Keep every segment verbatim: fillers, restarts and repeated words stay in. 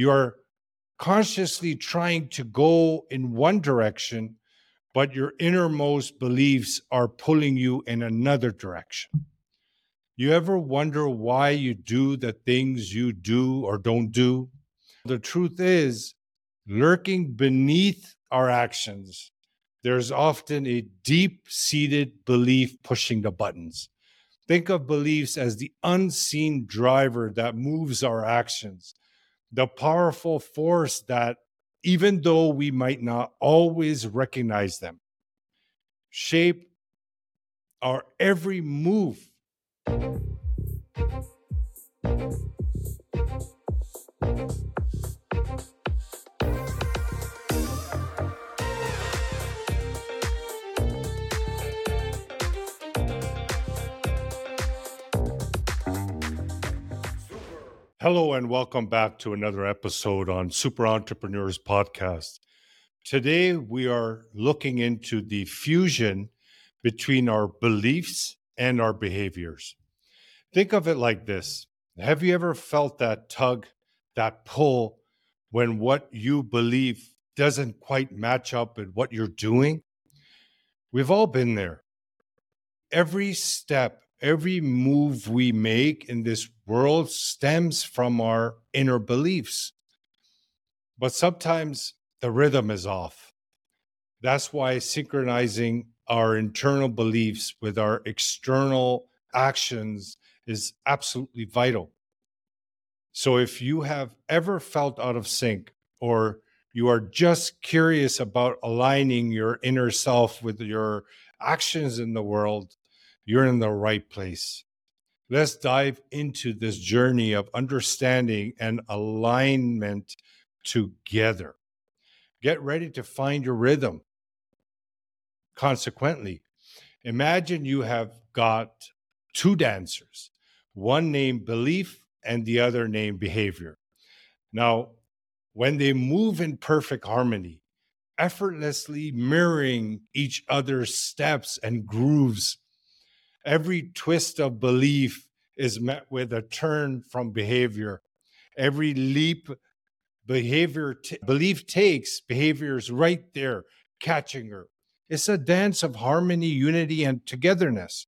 You're consciously trying to go in one direction, but your innermost beliefs are pulling you in another direction. You ever wonder why you do the things you do or don't do? The truth is, lurking beneath our actions, there's often a deep-seated belief pushing the buttons. Think of beliefs as the unseen driver that moves our actions, the powerful force that, even though we might not always recognize them, shape our every move. Hello and welcome back to another episode on Super Entrepreneur's Podcast. Today we are looking into the fusion between our beliefs and our behaviors. Think of it like this. Have you ever felt that tug, that pull, when what you believe doesn't quite match up with what you're doing? We've all been there. Every step, every move we make in this world stems from our inner beliefs. But sometimes the rhythm is off. That's why synchronizing our internal beliefs with our external actions is absolutely vital. So if you have ever felt out of sync, or you are just curious about aligning your inner self with your actions in the world, you're in the right place. Let's dive into this journey of understanding and alignment together. Get ready to find your rhythm. Consequently, imagine you have got two dancers, one named belief and the other named behavior. Now, when they move in perfect harmony, effortlessly mirroring each other's steps and grooves, every twist of belief is met with a turn from behavior. Every leap behavior t- belief takes, behavior is right there, catching her. It's a dance of harmony, unity, and togetherness.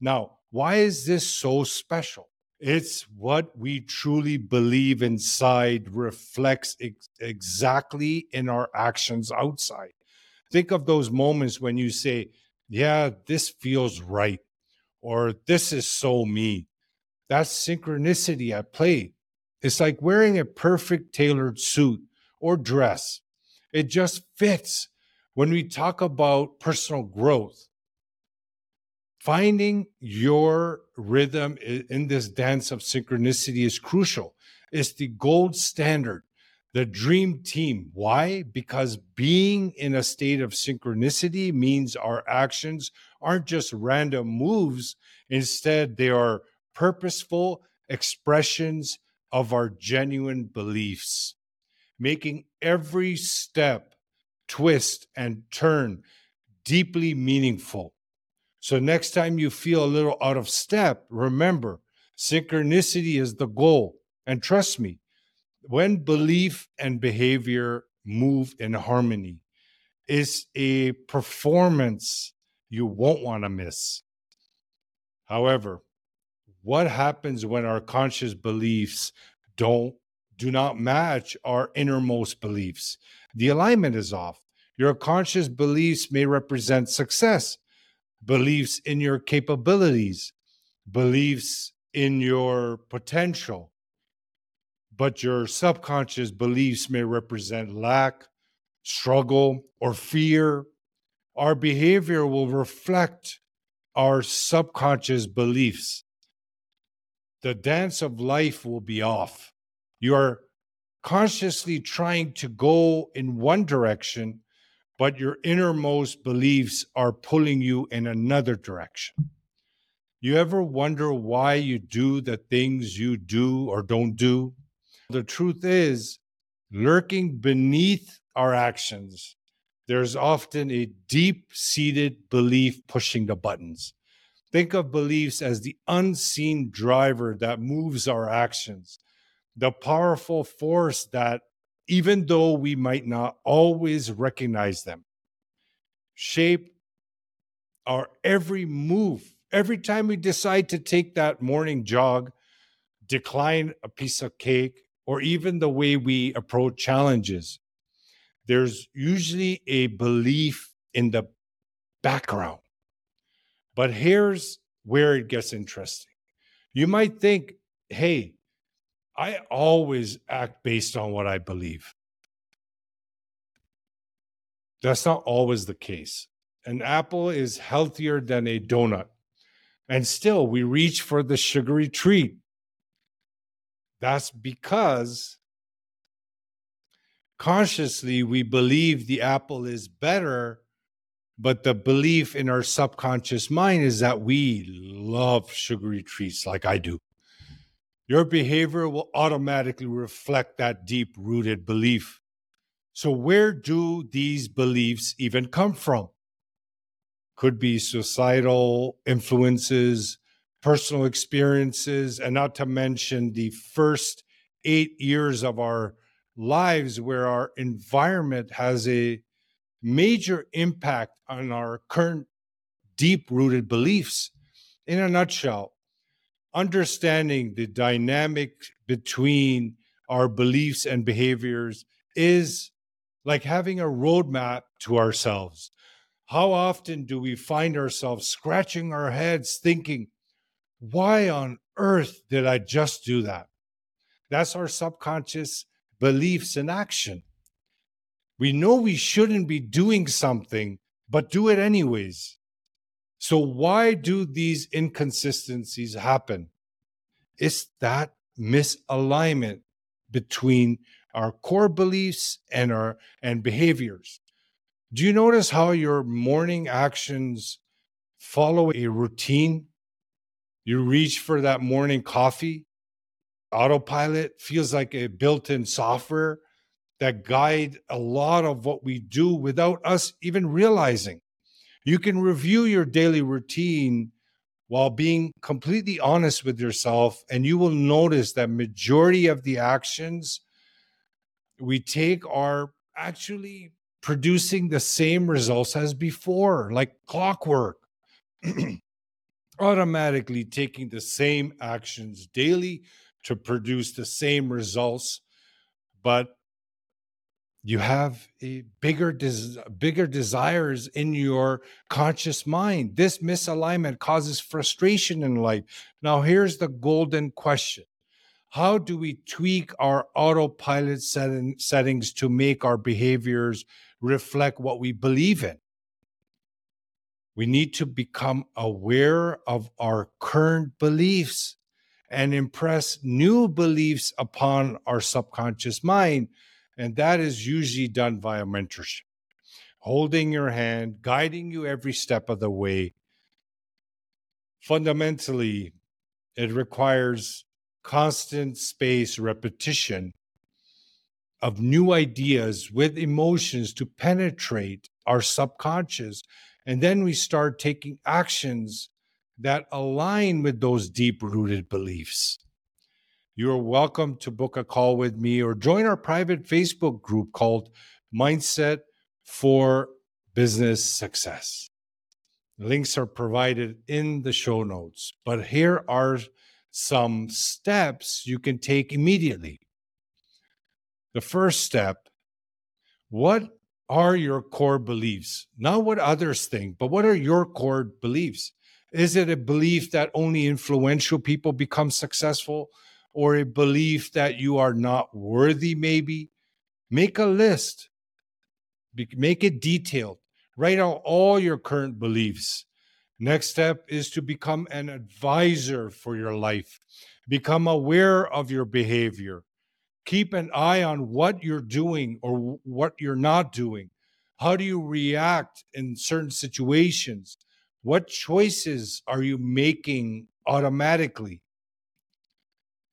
Now, why is this so special? It's what we truly believe inside reflects ex- exactly in our actions outside. Think of those moments when you say, yeah, this feels right, or this is so me. That's synchronicity at play. It's like wearing a perfect tailored suit or dress. It just fits. When we talk about personal growth, finding your rhythm in this dance of synchronicity is crucial. It's the gold standard, the dream team. Why? Because being in a state of synchronicity means our actions aren't just random moves. Instead, they are purposeful expressions of our genuine beliefs, making every step, twist, and turn deeply meaningful. So next time you feel a little out of step, remember, synchronicity is the goal. And trust me, when belief and behavior move in harmony, it's a performance you won't want to miss. However, what happens when our conscious beliefs don't do not match our innermost beliefs? The alignment is off. Your conscious beliefs may represent success, beliefs in your capabilities, beliefs in your potential, but your subconscious beliefs may represent lack, struggle, or fear. Our behavior will reflect our subconscious beliefs. The dance of life will be off. You are consciously trying to go in one direction, but your innermost beliefs are pulling you in another direction. You ever wonder why you do the things you do or don't do? The truth is, lurking beneath our actions, there's often a deep-seated belief pushing the buttons. Think of beliefs as the unseen driver that moves our actions, the powerful force that, even though we might not always recognize them, shape our every move. Every time we decide to take that morning jog, decline a piece of cake, or even the way we approach challenges, there's usually a belief in the background. But here's where it gets interesting. You might think, hey, I always act based on what I believe. That's not always the case. An apple is healthier than a donut. And still, we reach for the sugary treat. That's because consciously we believe the apple is better, but the belief in our subconscious mind is that we love sugary treats like I do. Your behavior will automatically reflect that deep-rooted belief. So where do these beliefs even come from? Could be societal influences, personal experiences, and not to mention the first eight years of our lives where our environment has a major impact on our current deep-rooted beliefs. In a nutshell, understanding the dynamic between our beliefs and behaviors is like having a roadmap to ourselves. How often do we find ourselves scratching our heads thinking, why on earth did I just do that? That's our subconscious beliefs in action. We know we shouldn't be doing something, but do it anyways. So why do these inconsistencies happen? It's that misalignment between our core beliefs and our and behaviors. Do you notice how your morning actions follow a routine? You reach for that morning coffee. Autopilot feels like a built-in software that guides a lot of what we do without us even realizing. You can review your daily routine while being completely honest with yourself, and you will notice that majority of the actions we take are actually producing the same results as before, like clockwork, automatically taking the same actions daily to produce the same results. But you have a bigger, des- bigger desires in your conscious mind. This misalignment causes frustration in life. Now, here's the golden question. How do we tweak our autopilot setting- settings to make our behaviors reflect what we believe in? We need to become aware of our current beliefs and impress new beliefs upon our subconscious mind. And that is usually done via mentorship, holding your hand, guiding you every step of the way. Fundamentally, it requires constant space repetition of new ideas with emotions to penetrate our subconscious. And then we start taking actions that align with those deep-rooted beliefs. You are welcome to book a call with me or join our private Facebook group called Mindset for Business Success. Links are provided in the show notes, but here are some steps you can take immediately. The first step, what are your core beliefs? Not what others think, but what are your core beliefs? Is it a belief that only influential people become successful? Or a belief that you are not worthy, maybe? Make a list. Be- make it detailed. Write out all your current beliefs. Next step is to become an advisor for your life. Become aware of your behavior. Keep an eye on what you're doing or w- what you're not doing. How do you react in certain situations? What choices are you making automatically?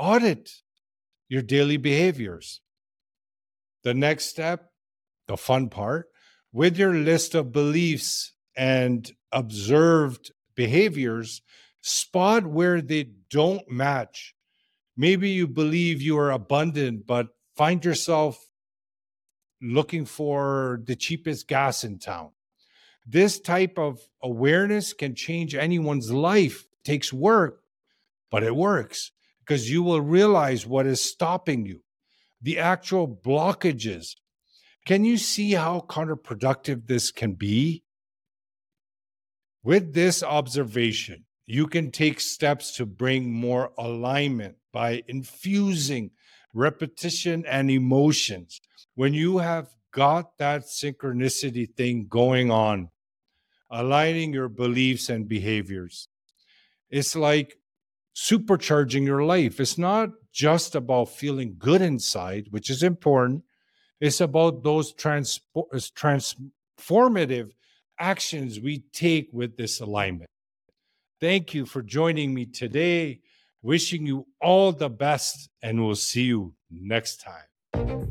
Audit your daily behaviors. The next step, the fun part, with your list of beliefs and observed behaviors, spot where they don't match. maybe you believe you are abundant, but find yourself looking for the cheapest gas in town. This type of awareness can change anyone's life. It takes work, but it works because you will realize what is stopping you, the actual blockages. Can you see how counterproductive this can be? With this observation, you can take steps to bring more alignment by infusing repetition and emotions. When you have got that synchronicity thing going on, aligning your beliefs and behaviors, it's like supercharging your life. It's not just about feeling good inside, which is important. It's about those trans- transformative actions we take with this alignment. Thank you for joining me today. Wishing you all the best, and we'll see you next time.